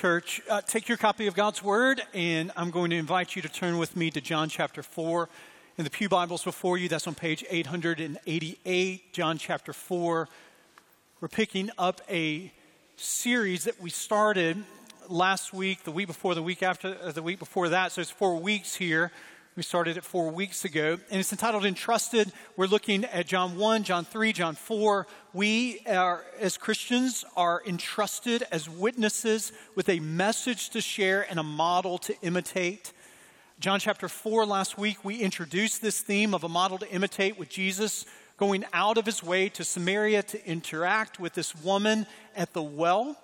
church, take your copy of God's Word, and I'm going to invite you to turn with me to John chapter 4. In the Pew Bibles before you, that's on page 888, John chapter 4. We're picking up a series that we started last week, the week before, the week after, the week before that. So it's 4 weeks here. We started it 4 weeks ago, and it's entitled Entrusted. We're looking at John 1, John 3, John 4. We are, as Christians, are entrusted as witnesses with a message to share and a model to imitate. John chapter 4, last week, we introduced this theme of a model to imitate with Jesus going out of his way to Samaria to interact with this woman at the well.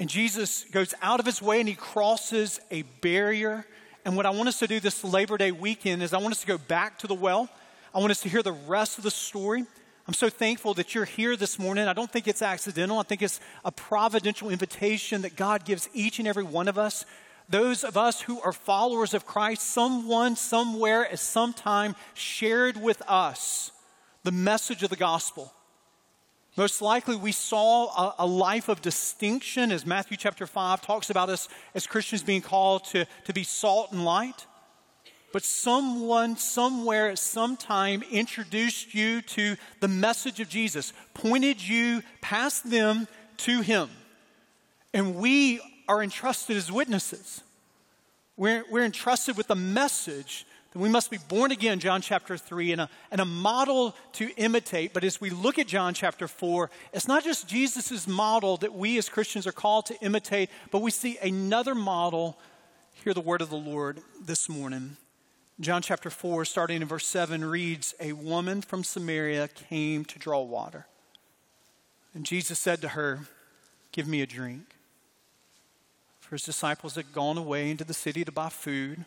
And Jesus goes out of his way and he crosses a barrier. And what I want us to do this Labor Day weekend is I want us to go back to the well. I want us to hear the rest of the story. I'm so thankful that you're here this morning. I don't think it's accidental. I think it's a providential invitation that God gives each and every one of us. Those of us who are followers of Christ, someone, somewhere, at some time shared with us the message of the gospel. Most likely we saw a life of distinction, as Matthew chapter 5 talks about us as Christians being called to be salt and light. But someone, somewhere, at some time introduced you to the message of Jesus, pointed you past them to him. And we are entrusted as witnesses. We're entrusted with the message that we must be born again, John chapter 3, and a model to imitate. But as we look at John chapter 4, it's not just Jesus' model that we as Christians are called to imitate, but we see another model. Hear the word of the Lord this morning. John chapter 4, starting in verse 7, reads, "A woman from Samaria came to draw water. And Jesus said to her, 'Give me a drink.' For his disciples had gone away into the city to buy food.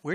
Where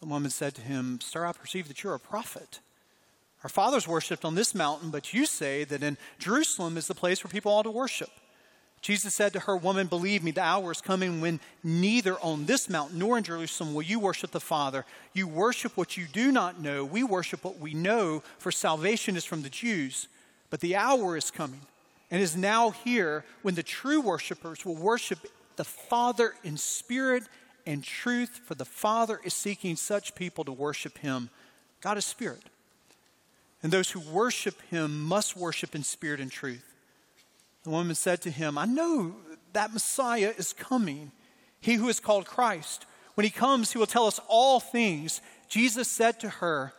The woman said to him, "Sir, I perceive that you're a prophet. Our fathers worshipped on this mountain, but you say that in Jerusalem is the place where people ought to worship." Jesus said to her, "Woman, believe me, the hour is coming when neither on this mountain nor in Jerusalem will you worship the Father. You worship what you do not know. We worship what we know, for salvation is from the Jews. But the hour is coming and is now here when the true worshipers will worship the Father in spirit and truth, for the Father is seeking such people to worship him. God is spirit, and those who worship him must worship in spirit and truth." The woman said to him, "I know that Messiah is coming, he who is called Christ. When he comes, he will tell us all things." Jesus said to her,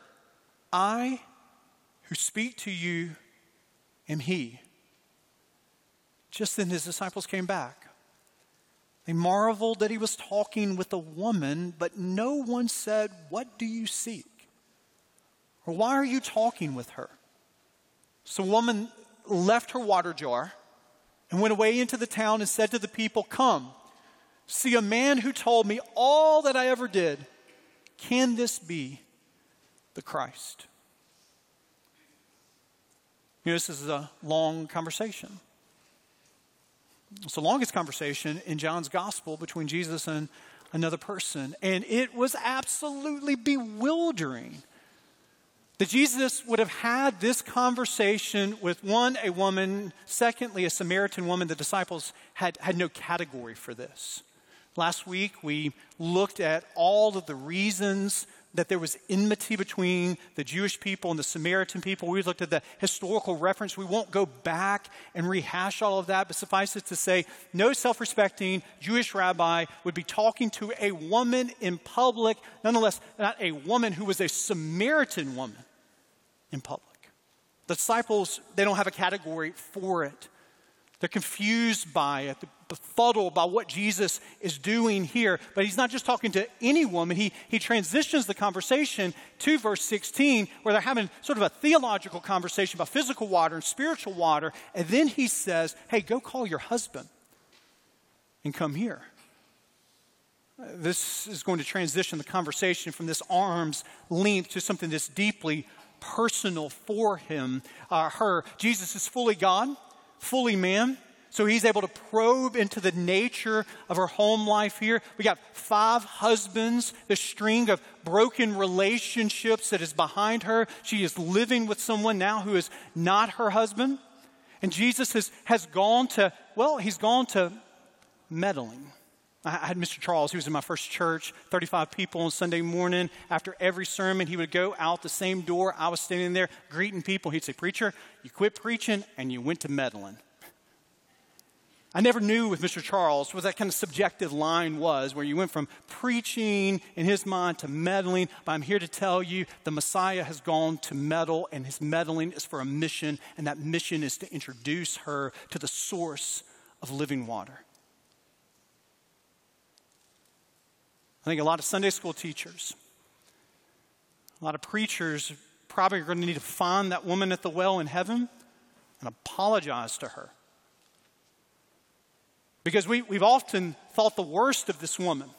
"I who speak to you am he." Just then his disciples came back. They marveled that he was talking with a woman, but no one said, "What do you seek? Or why are you talking with her?" So the woman left her water jar and went away into the town and said to the people, "Come, see a man who told me all that I ever did. Can this be the Christ?" You know, this is a long conversation. It's the longest conversation in John's gospel between Jesus and another person. And it was absolutely bewildering that Jesus would have had this conversation with, one, a woman, secondly, a Samaritan woman. The disciples had no category for this. Last week, we looked at all of the reasons that there was enmity between the Jewish people and the Samaritan people. We looked at the historical reference. We won't go back and rehash all of that, but suffice it to say, no self-respecting Jewish rabbi would be talking to a woman in public, nonetheless, not a woman who was a Samaritan woman in public. The disciples, they don't have a category for it. They're confused by it, befuddled by what Jesus is doing here. But he's not just talking to any woman. He transitions the conversation to verse 16, where they're having sort of a theological conversation about physical water and spiritual water. And then he says, hey, go call your husband and come here. This is going to transition the conversation from this arm's length to something that's deeply personal for him, her. Jesus is fully God, fully man, so he's able to probe into the nature of her home life here. We got 5 husbands, the string of broken relationships that is behind her. She is living with someone now who is not her husband. And Jesus has gone to meddling. I had Mr. Charles, he was in my first church, 35 people on Sunday morning. After every sermon, he would go out the same door. I was standing there greeting people. He'd say, preacher, you quit preaching and you went to meddling. I never knew with Mr. Charles what that kind of subjective line was, where you went from preaching in his mind to meddling. But I'm here to tell you the Messiah has gone to meddle, and his meddling is for a mission, and that mission is to introduce her to the source of living water. I think a lot of Sunday school teachers, a lot of preachers probably are going to need to find that woman at the well in heaven and apologize to her. Because we've often thought the worst of this woman.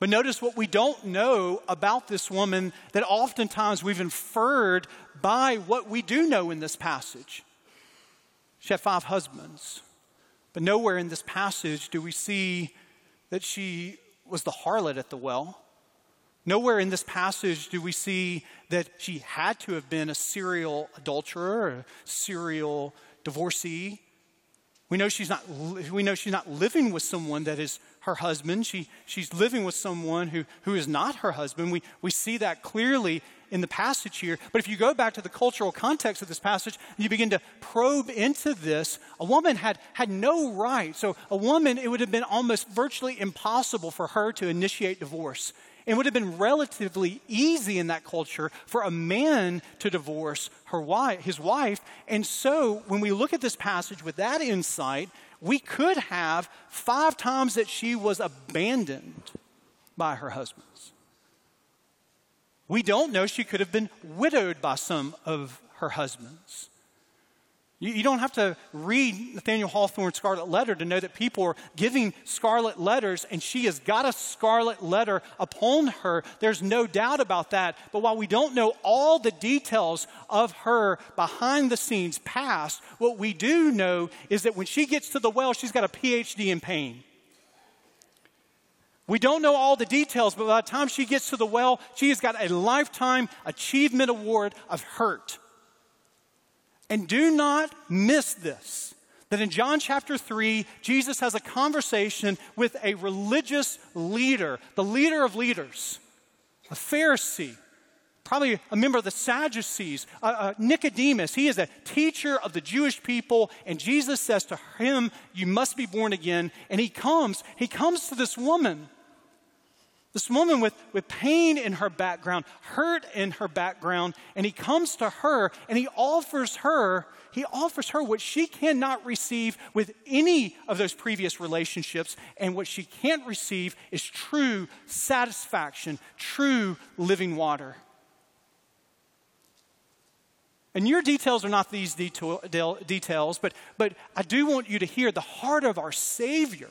But notice what we don't know about this woman that oftentimes we've inferred by what we do know in this passage. She had 5 husbands. But nowhere in this passage do we see that she was the harlot at the well. Nowhere in this passage do we see that she had to have been a serial adulterer or a serial divorcee. We know she's not living with someone that is her husband. She's living with someone who is not her husband. We see that clearly in the passage here. But if you go back to the cultural context of this passage and you begin to probe into this, a woman had no right. So a woman, it would have been almost virtually impossible for her to initiate divorce. It would have been relatively easy in that culture for a man to divorce his wife. And so when we look at this passage with that insight, we could have 5 times that she was abandoned by her husbands. We don't know, she could have been widowed by some of her husbands. You don't have to read Nathaniel Hawthorne's Scarlet Letter to know that people are giving scarlet letters, and she has got a scarlet letter upon her. There's no doubt about that. But while we don't know all the details of her behind the scenes past, what we do know is that when she gets to the well, she's got a PhD in pain. We don't know all the details, but by the time she gets to the well, she has got a lifetime achievement award of hurt. And do not miss this, that in John chapter 3, Jesus has a conversation with a religious leader, the leader of leaders, a Pharisee, probably a member of the Sadducees, Nicodemus. He is a teacher of the Jewish people, and Jesus says to him, you must be born again. And he comes to this woman with pain in her background, hurt in her background, and he comes to her and he offers her what she cannot receive with any of those previous relationships, and what she can't receive is true satisfaction, true living water. And your details are not these details, but I do want you to hear the heart of our Savior.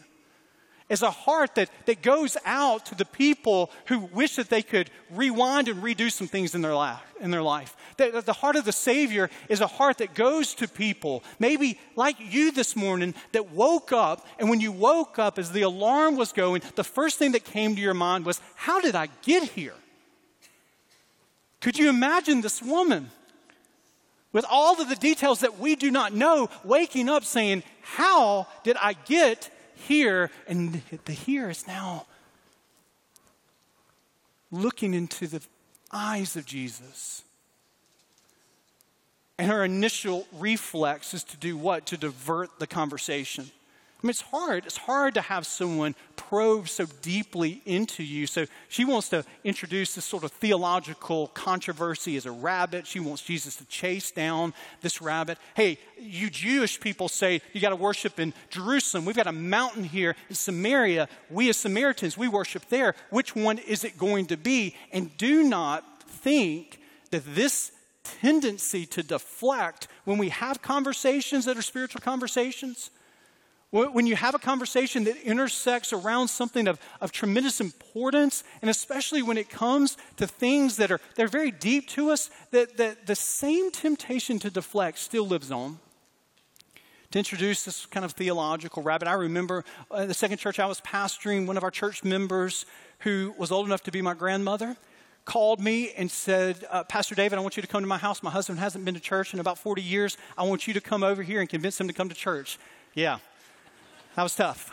is a heart that goes out to the people who wish that they could rewind and redo some things in their life. The heart of the Savior is a heart that goes to people, maybe like you this morning, that woke up, and when you woke up as the alarm was going, the first thing that came to your mind was, how did I get here? Could you imagine this woman, with all of the details that we do not know, waking up saying, how did I get here? And the here is now looking into the eyes of Jesus. And her initial reflex is to do what? To divert the conversation. I mean, it's hard. It's hard to have someone probe so deeply into you. So she wants to introduce this sort of theological controversy as a rabbit. She wants Jesus to chase down this rabbit. Hey, you Jewish people say you got to worship in Jerusalem. We've got a mountain here in Samaria. We as Samaritans, we worship there. Which one is it going to be? And do not think that this tendency to deflect when we have conversations that are spiritual conversations, when you have a conversation that intersects around something of tremendous importance, and especially when it comes to things that are very deep to us, that the same temptation to deflect still lives on. To introduce this kind of theological rabbit. I remember the second church I was pastoring, one of our church members who was old enough to be my grandmother called me and said, Pastor David, I want you to come to my house. My husband hasn't been to church in about 40 years. I want you to come over here and convince him to come to church. Yeah. That was tough.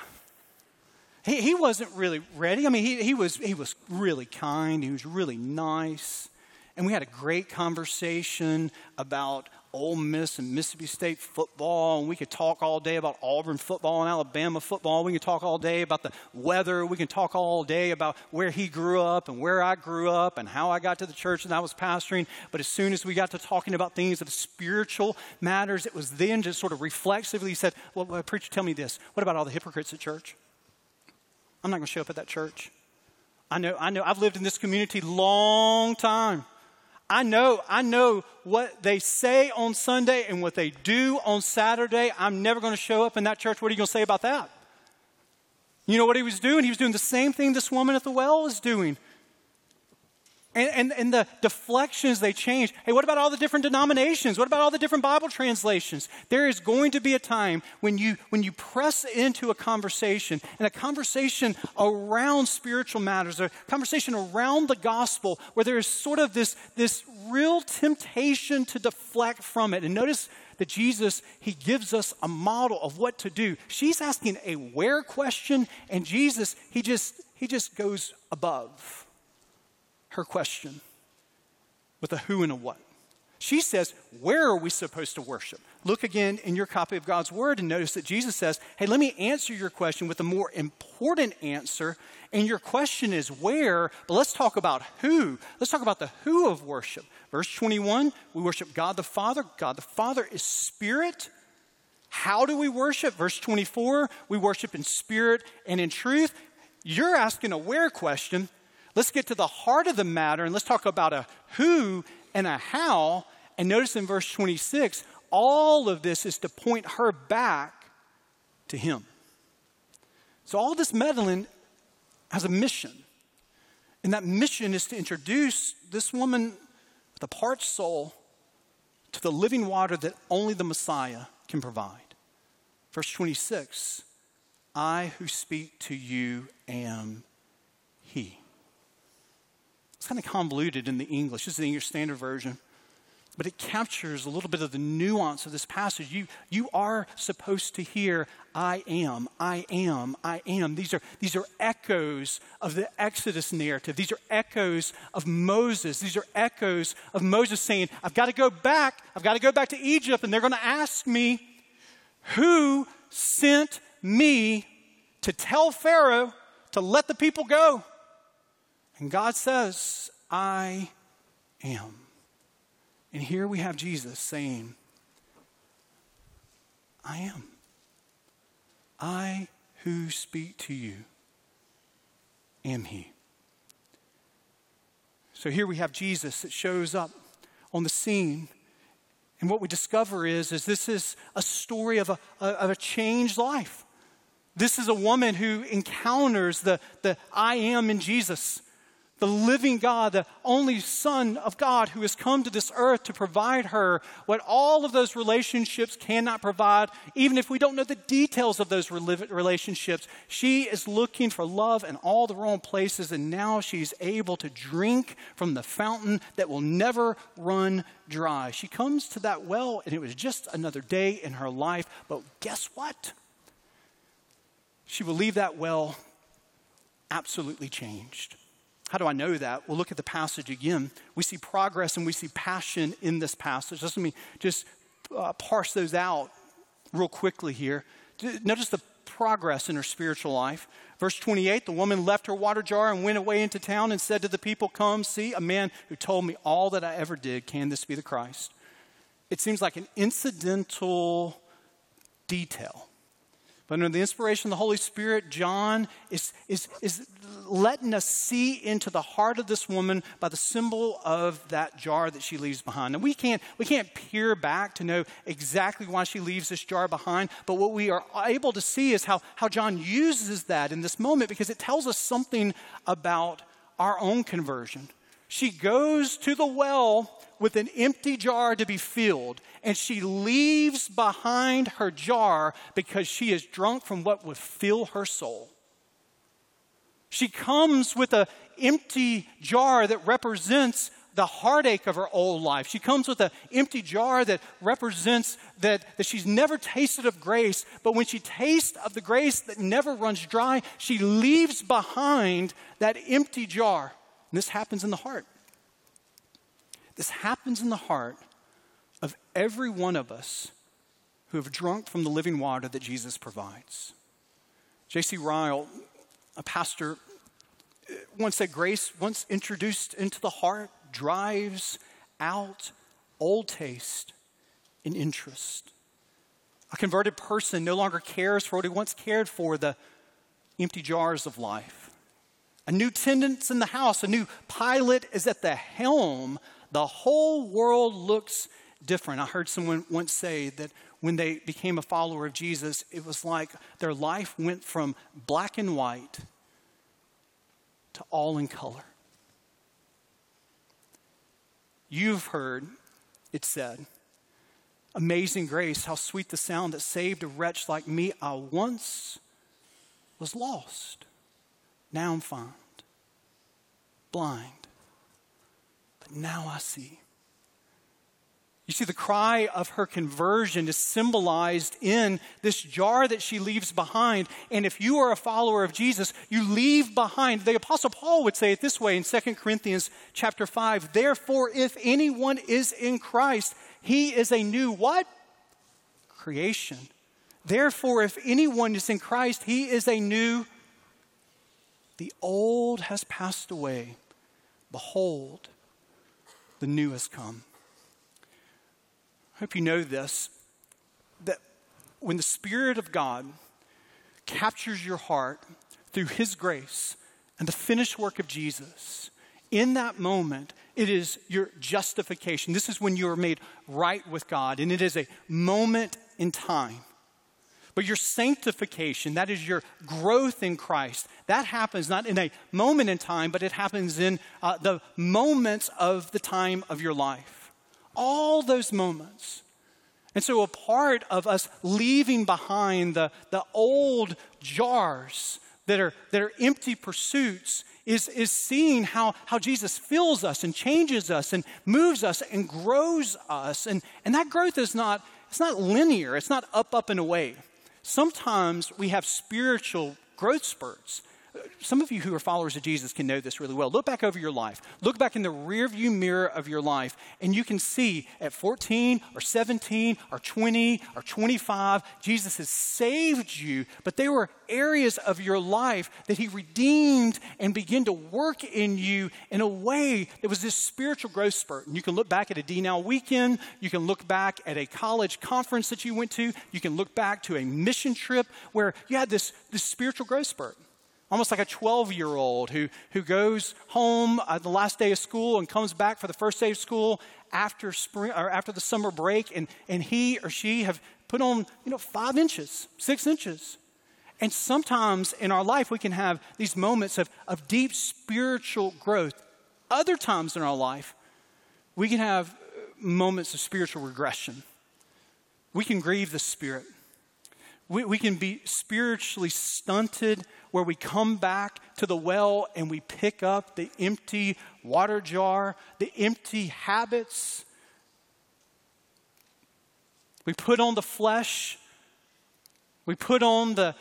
He wasn't really ready. I mean, he was really kind. He was really nice. And we had a great conversation about Ole Miss and Mississippi State football. And we could talk all day about Auburn football and Alabama football. We could talk all day about the weather. We can talk all day about where he grew up and where I grew up and how I got to the church that I was pastoring. But as soon as we got to talking about things of spiritual matters, it was then just sort of reflexively he said, well, preacher, tell me this. What about all the hypocrites at church? I'm not going to show up at that church. I know. I've lived in this community a long time. I know what they say on Sunday and what they do on Saturday. I'm never going to show up in that church. What are you going to say about that? You know what he was doing? He was doing the same thing this woman at the well was doing. And the deflections, they change. Hey, what about all the different denominations? What about all the different Bible translations? There is going to be a time when you press into a conversation, and a conversation around spiritual matters, a conversation around the gospel, where there is sort of this real temptation to deflect from it. And notice that Jesus, he gives us a model of what to do. She's asking a where question, and Jesus, he just goes above her question with a who and a what. She says, where are we supposed to worship? Look again in your copy of God's word and notice that Jesus says, hey, let me answer your question with a more important answer. And your question is where, but let's talk about who. Let's talk about the who of worship. Verse 21, we worship God the Father. God the Father is spirit. How do we worship? Verse 24, we worship in spirit and in truth. You're asking a where question. Let's get to the heart of the matter, and let's talk about a who and a how. And notice in verse 26, all of this is to point her back to him. So all this meddling has a mission. And that mission is to introduce this woman with a parched soul to the living water that only the Messiah can provide. Verse 26, I who speak to you am he. It's kind of convoluted in the English. This is the English Standard Version. But it captures a little bit of the nuance of this passage. You are supposed to hear, I am, I am, I am. These are echoes of the Exodus narrative. These are echoes of Moses. These are echoes of Moses saying, I've got to go back. I've got to go back to Egypt. And they're going to ask me, who sent me to tell Pharaoh to let the people go? And God says, I am. And here we have Jesus saying, I am. I who speak to you am he. So here we have Jesus that shows up on the scene. And what we discover is this is a story of a changed life. This is a woman who encounters the I am in Jesus, the living God, the only Son of God who has come to this earth to provide her what all of those relationships cannot provide, even if we don't know the details of those relationships. She is looking for love in all the wrong places, and now she's able to drink from the fountain that will never run dry. She comes to that well, and it was just another day in her life, but guess what? She will leave that well absolutely changed. How do I know that? Well, look at the passage again. We see progress and we see passion in this passage. Let me just parse those out real quickly here. Notice the progress in her spiritual life. Verse 28, the woman left her water jar and went away into town and said to the people, "Come, see a man who told me all that I ever did. Can this be the Christ?" It seems like an incidental detail. But under the inspiration of the Holy Spirit, John is letting us see into the heart of this woman by the symbol of that jar that she leaves behind. And we can't peer back to know exactly why she leaves this jar behind, but what we are able to see is how John uses that in this moment, because it tells us something about our own conversion. She goes to the well with an empty jar to be filled, and she leaves behind her jar because she is drunk from what would fill her soul. She comes with an empty jar that represents the heartache of her old life. She comes with an empty jar that represents that she's never tasted of grace, but when she tastes of the grace that never runs dry, she leaves behind that empty jar. And this happens in the heart. This happens in the heart of every one of us who have drunk from the living water that Jesus provides. J.C. Ryle, a pastor, once said, "Grace, once introduced into the heart, drives out old taste and interest." A converted person no longer cares for what he once cared for, the empty jars of life. A new tenant's in the house, a new pilot is at the helm. The whole world looks different. I heard someone once say that when they became a follower of Jesus, it was like their life went from black and white to all in color. You've heard it said, "Amazing grace, how sweet the sound that saved a wretch like me. I once was lost, now I'm found, blind, now I see." You see, the cry of her conversion is symbolized in this jar that she leaves behind. And if you are a follower of Jesus, you leave behind. The Apostle Paul would say it this way in 2 Corinthians chapter 5, "Therefore, if anyone is in Christ, he is a new" what? "Creation." Therefore, if anyone is in Christ, he is a new. The old has passed away. Behold, the new has come. I hope you know this, that when the Spirit of God captures your heart through His grace and the finished work of Jesus, in that moment, it is your justification. This is when you are made right with God, and it is a moment in time. But your sanctification, that is your growth in Christ, that happens not in a moment in time, but it happens in the moments of the time of your life. All those moments. And so a part of us leaving behind the old jars that are empty pursuits is seeing how Jesus fills us and changes us and moves us and grows us. And that growth is not linear. It's not up and away. Sometimes we have spiritual growth spurts. Some of you who are followers of Jesus can know this really well. Look back over your life. Look back in the rearview mirror of your life, and you can see at 14 or 17 or 20 or 25, Jesus has saved you, but there were areas of your life that He redeemed and began to work in you in a way that was this spiritual growth spurt. And you can look back at a DNOW weekend. You can look back at a college conference that you went to. You can look back to a mission trip where you had this spiritual growth spurt. Almost like a 12-year-old who goes home the last day of school and comes back for the first day of school after spring or after the summer break, and he or she have put on 5 inches, 6 inches. And sometimes in our life, we can have these moments of deep spiritual growth. Other times in our life, we can have moments of spiritual regression. We can grieve the Spirit. We can be spiritually stunted, where we come back to the well and we pick up the empty water jar, the empty habits. We put on the flesh. We put on the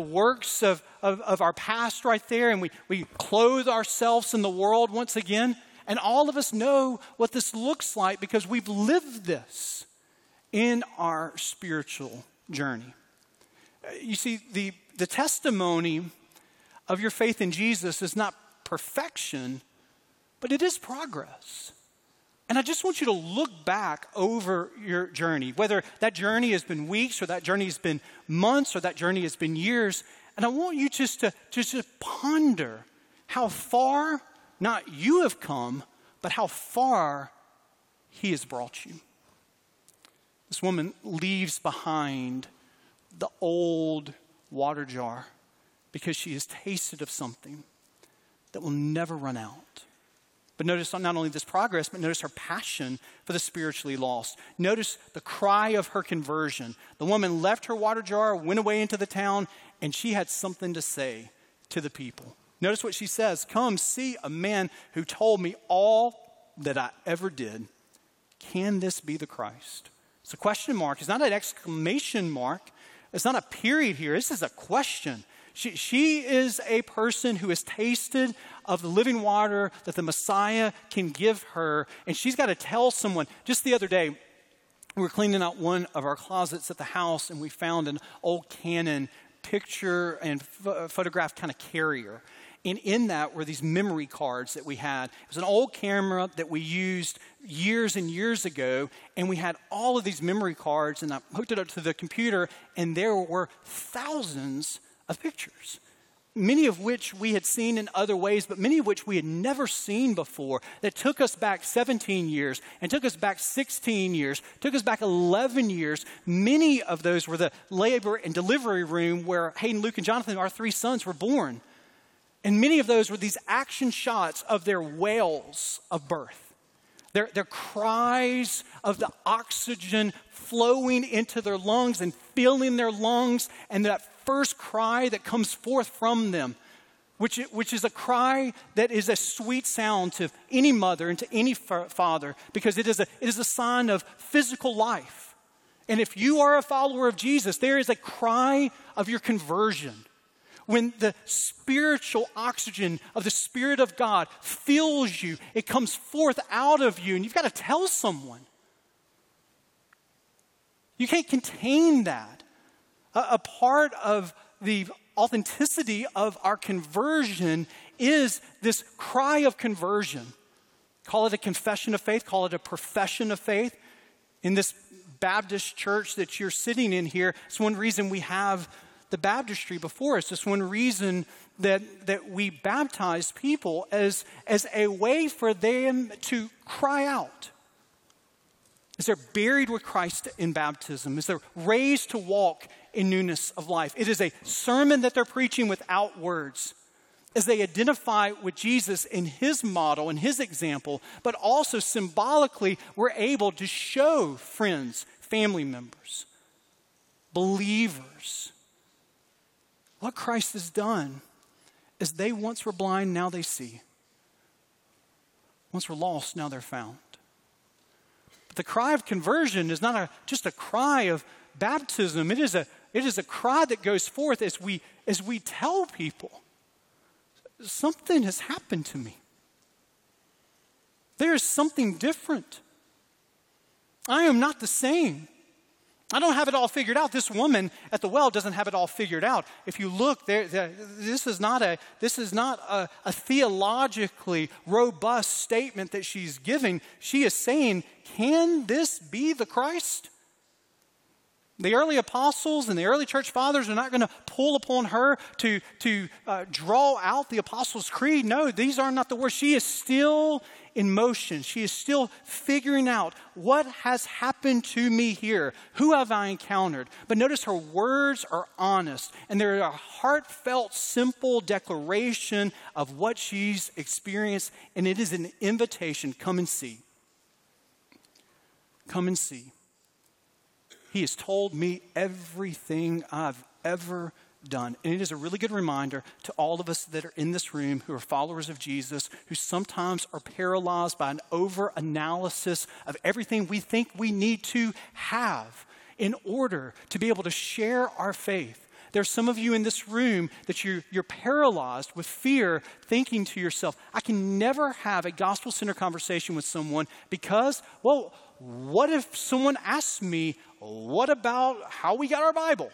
works of our past right there, and we clothe ourselves in the world once again. And all of us know what this looks like because we've lived this in our spiritual journey. You see, the testimony of your faith in Jesus is not perfection, but it is progress. And I just want you to look back over your journey, whether that journey has been weeks or that journey has been months or that journey has been years. And I want you just to ponder how far not you have come, but how far He has brought you. This woman leaves behind the old water jar because she has tasted of something that will never run out. But notice not only this progress, but notice her passion for the spiritually lost. Notice the cry of her conversion. The woman left her water jar, went away into the town, and she had something to say to the people. Notice what she says. "Come see a man who told me all that I ever did. Can this be the Christ?" It's a question mark. It's not an exclamation mark. It's not a period here. This is a question. She is a person who has tasted of the living water that the Messiah can give her. And she's got to tell someone. Just the other day, we were cleaning out one of our closets at the house, and we found an old Canon picture and photograph kind of carrier. And in that were these memory cards that we had. It was an old camera that we used years and years ago. And we had all of these memory cards. And I hooked it up to the computer. And there were thousands of pictures, many of which we had seen in other ways, but many of which we had never seen before. That took us back 17 years and took us back 16 years, took us back 11 years. Many of those were the labor and delivery room where Hayden, Luke, and Jonathan, our three sons, were born. And many of those were these action shots of their wails of birth, their cries of the oxygen flowing into their lungs and filling their lungs, and that first cry that comes forth from them, which is a cry that is a sweet sound to any mother and to any father, because it is a sign of physical life. And if you are a follower of Jesus, there is a cry of your conversion. When the spiritual oxygen of the Spirit of God fills you, it comes forth out of you, and you've got to tell someone. You can't contain that. A part of the authenticity of our conversion is this cry of conversion. Call it a confession of faith, call it a profession of faith. In this Baptist church that you're sitting in here, it's one reason we have the baptistry before us. It's one reason that we baptize people, as a way for them to cry out. As they're buried with Christ in baptism, as they're raised to walk in newness of life. It is a sermon that they're preaching without words, as they identify with Jesus in His model, in His example, but also symbolically we're able to show friends, family members, believers, what Christ has done. Is they once were blind, now they see. Once were lost, now they're found. But the cry of conversion is not just a cry of baptism. It is a cry that goes forth as we tell people, something has happened to me. There is something different. I am not the same. I don't have it all figured out. This woman at the well doesn't have it all figured out. If you look, this is not a theologically robust statement that she's giving. She is saying, "Can this be the Christ?" The early apostles and the early church fathers are not going to pull upon her to draw out the Apostles' Creed. No, these are not the words. She is still in motion. She is still figuring out what has happened to me here. Who have I encountered? But notice her words are honest, and they're a heartfelt, simple declaration of what she's experienced, and it is an invitation. Come and see. Come and see. He has told me everything I've ever done. And it is a really good reminder to all of us that are in this room who are followers of Jesus, who sometimes are paralyzed by an over-analysis of everything we think we need to have in order to be able to share our faith. There's some of you in this room that you're paralyzed with fear, thinking to yourself, I can never have a gospel center conversation with someone because, well, what if someone asks me, what about how we got our Bible?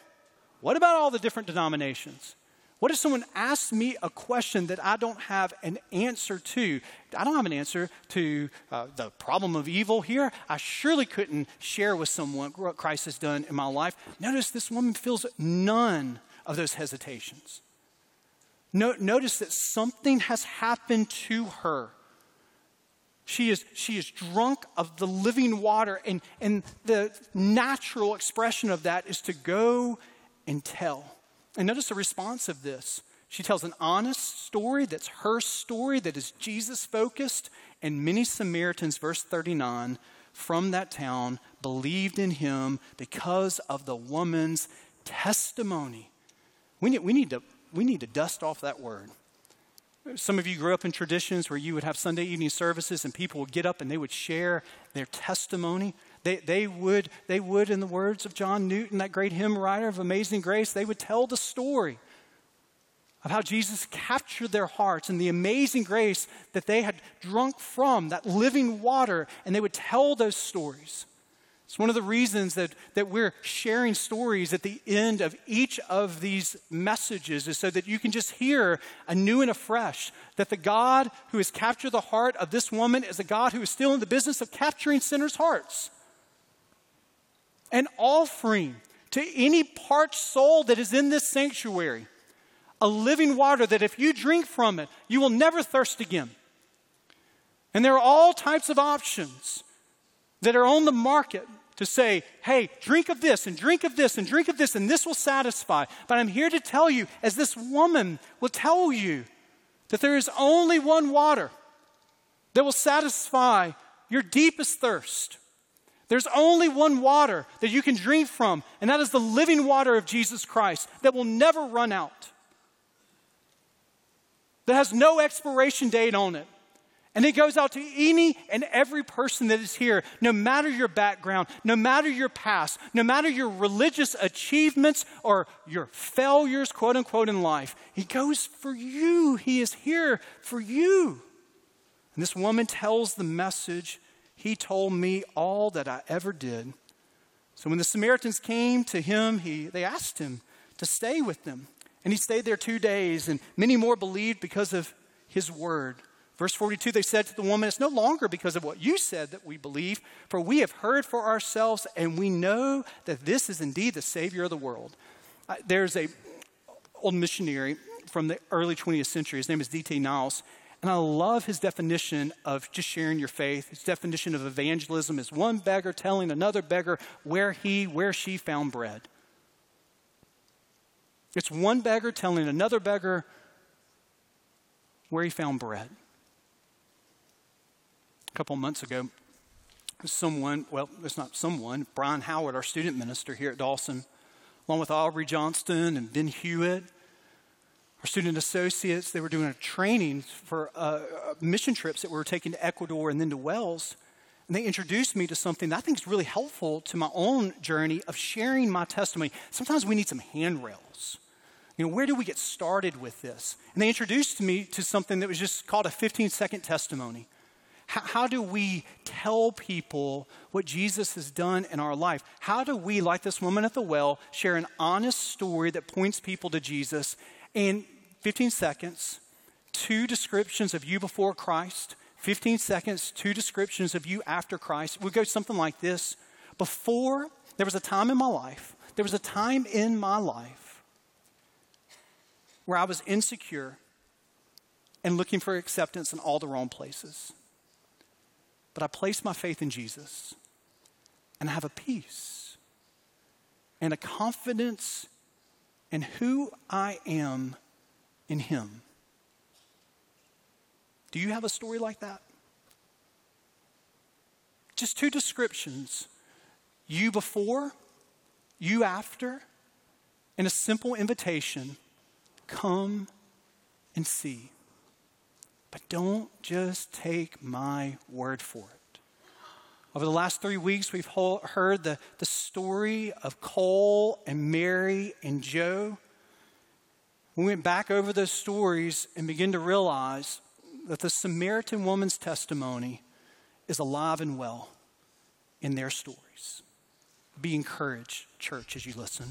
What about all the different denominations? What if someone asks me a question that I don't have an answer to? I don't have an answer to the problem of evil here. I surely couldn't share with someone what Christ has done in my life. Notice this woman feels none of those hesitations. Notice that something has happened to her. She is drunk of the living water, and the natural expression of that is to go and tell. And notice the response of this. She tells an honest story that's her story, that is Jesus-focused. And many Samaritans, verse 39, from that town believed in him because of the woman's testimony. We need to dust off that word. Some of you grew up in traditions where you would have Sunday evening services and people would get up and they would share their testimony. They would, in the words of John Newton, that great hymn writer of Amazing Grace, they would tell the story of how Jesus captured their hearts and the amazing grace that they had drunk from, that living water, and they would tell those stories. It's one of the reasons that we're sharing stories at the end of each of these messages, is so that you can just hear anew and afresh that the God who has captured the heart of this woman is a God who is still in the business of capturing sinners' hearts and offering to any parched soul that is in this sanctuary a living water that if you drink from it, you will never thirst again. And there are all types of options that are on the market to say, hey, drink of this and drink of this and drink of this and this will satisfy. But I'm here to tell you, as this woman will tell you, that there is only one water that will satisfy your deepest thirst. There's only one water that you can drink from, and that is the living water of Jesus Christ that will never run out, that has no expiration date on it. And it goes out to any and every person that is here, no matter your background, no matter your past, no matter your religious achievements or your failures, quote unquote, in life. He goes for you. He is here for you. And this woman tells the message, he told me all that I ever did. So when the Samaritans came to him, they asked him to stay with them. And he stayed there 2 days, and many more believed because of his word. Verse 42, they said to the woman, it's no longer because of what you said that we believe, for we have heard for ourselves, and we know that this is indeed the Savior of the world. There's an old missionary from the early 20th century. His name is D.T. Niles, and I love his definition of just sharing your faith. His definition of evangelism is one beggar telling another beggar where she found bread. It's one beggar telling another beggar where he found bread. A couple months ago, Brian Howard, our student minister here at Dawson, along with Aubrey Johnston and Ben Hewitt, our student associates, they were doing a training for mission trips that we were taking to Ecuador and then to Wales. And they introduced me to something that I think is really helpful to my own journey of sharing my testimony. Sometimes we need some handrails. Where do we get started with this? And they introduced me to something that was just called a 15-second testimony. How do we tell people what Jesus has done in our life? How do we, like this woman at the well, share an honest story that points people to Jesus? In 15 seconds, 2 descriptions of you before Christ, 15 seconds, 2 descriptions of you after Christ. We'll go something like this. Before There was a time in my life where I was insecure and looking for acceptance in all the wrong places. But I placed my faith in Jesus, and I have a peace and a confidence in who I am in Him. Do you have a story like that? Just two descriptions. You before, you after, and a simple invitation. Come and see. But don't just take my word for it. Over the last 3 weeks, we've heard the story of Cole and Mary and Joe. We went back over those stories and began to realize that the Samaritan woman's testimony is alive and well in their stories. Be encouraged, church, as you listen.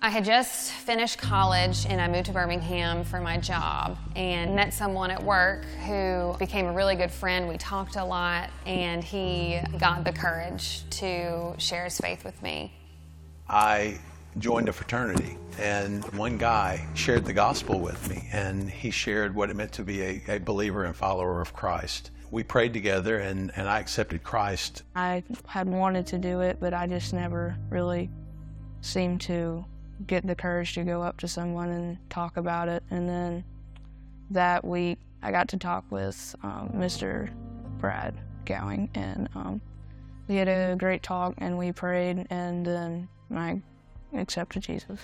I had just finished college and I moved to Birmingham for my job and met someone at work who became a really good friend. We talked a lot and he got the courage to share his faith with me. I joined a fraternity and one guy shared the gospel with me and he shared what it meant to be a believer and follower of Christ. We prayed together and I accepted Christ. I had wanted to do it, but I just never really seemed to get the courage to go up to someone and talk about it. And then that week, I got to talk with Mr. Brad Gowing, and we had a great talk, and we prayed, and then I accepted Jesus.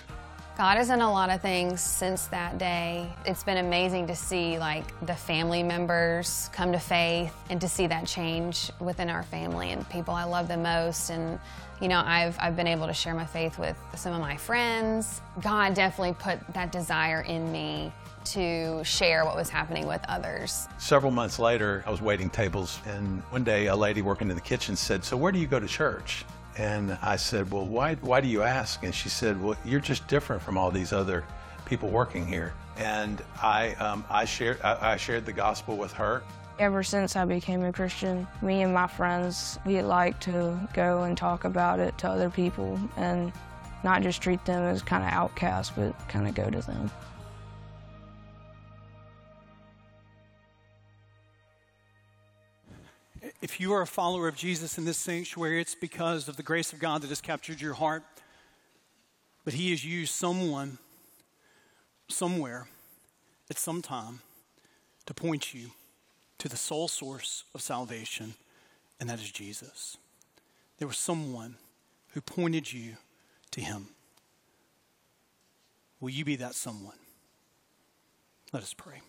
God has done a lot of things since that day. It's been amazing to see the family members come to faith and to see that change within our family and people I love the most. And you know, I've been able to share my faith with some of my friends. God definitely put that desire in me to share what was happening with others. Several months later, I was waiting tables, and one day a lady working in the kitchen said, "So where do you go to church?" And I said, "Well, why do you ask?" And she said, "Well, you're just different from all these other people working here." And I shared the gospel with her. Ever since I became a Christian, me and my friends, we like to go and talk about it to other people and not just treat them as kind of outcasts, but kind of go to them. If you are a follower of Jesus in this sanctuary, it's because of the grace of God that has captured your heart. But He has used someone, somewhere, at some time, to point you to the sole source of salvation, and that is Jesus. There was someone who pointed you to Him. Will you be that someone? Let us pray.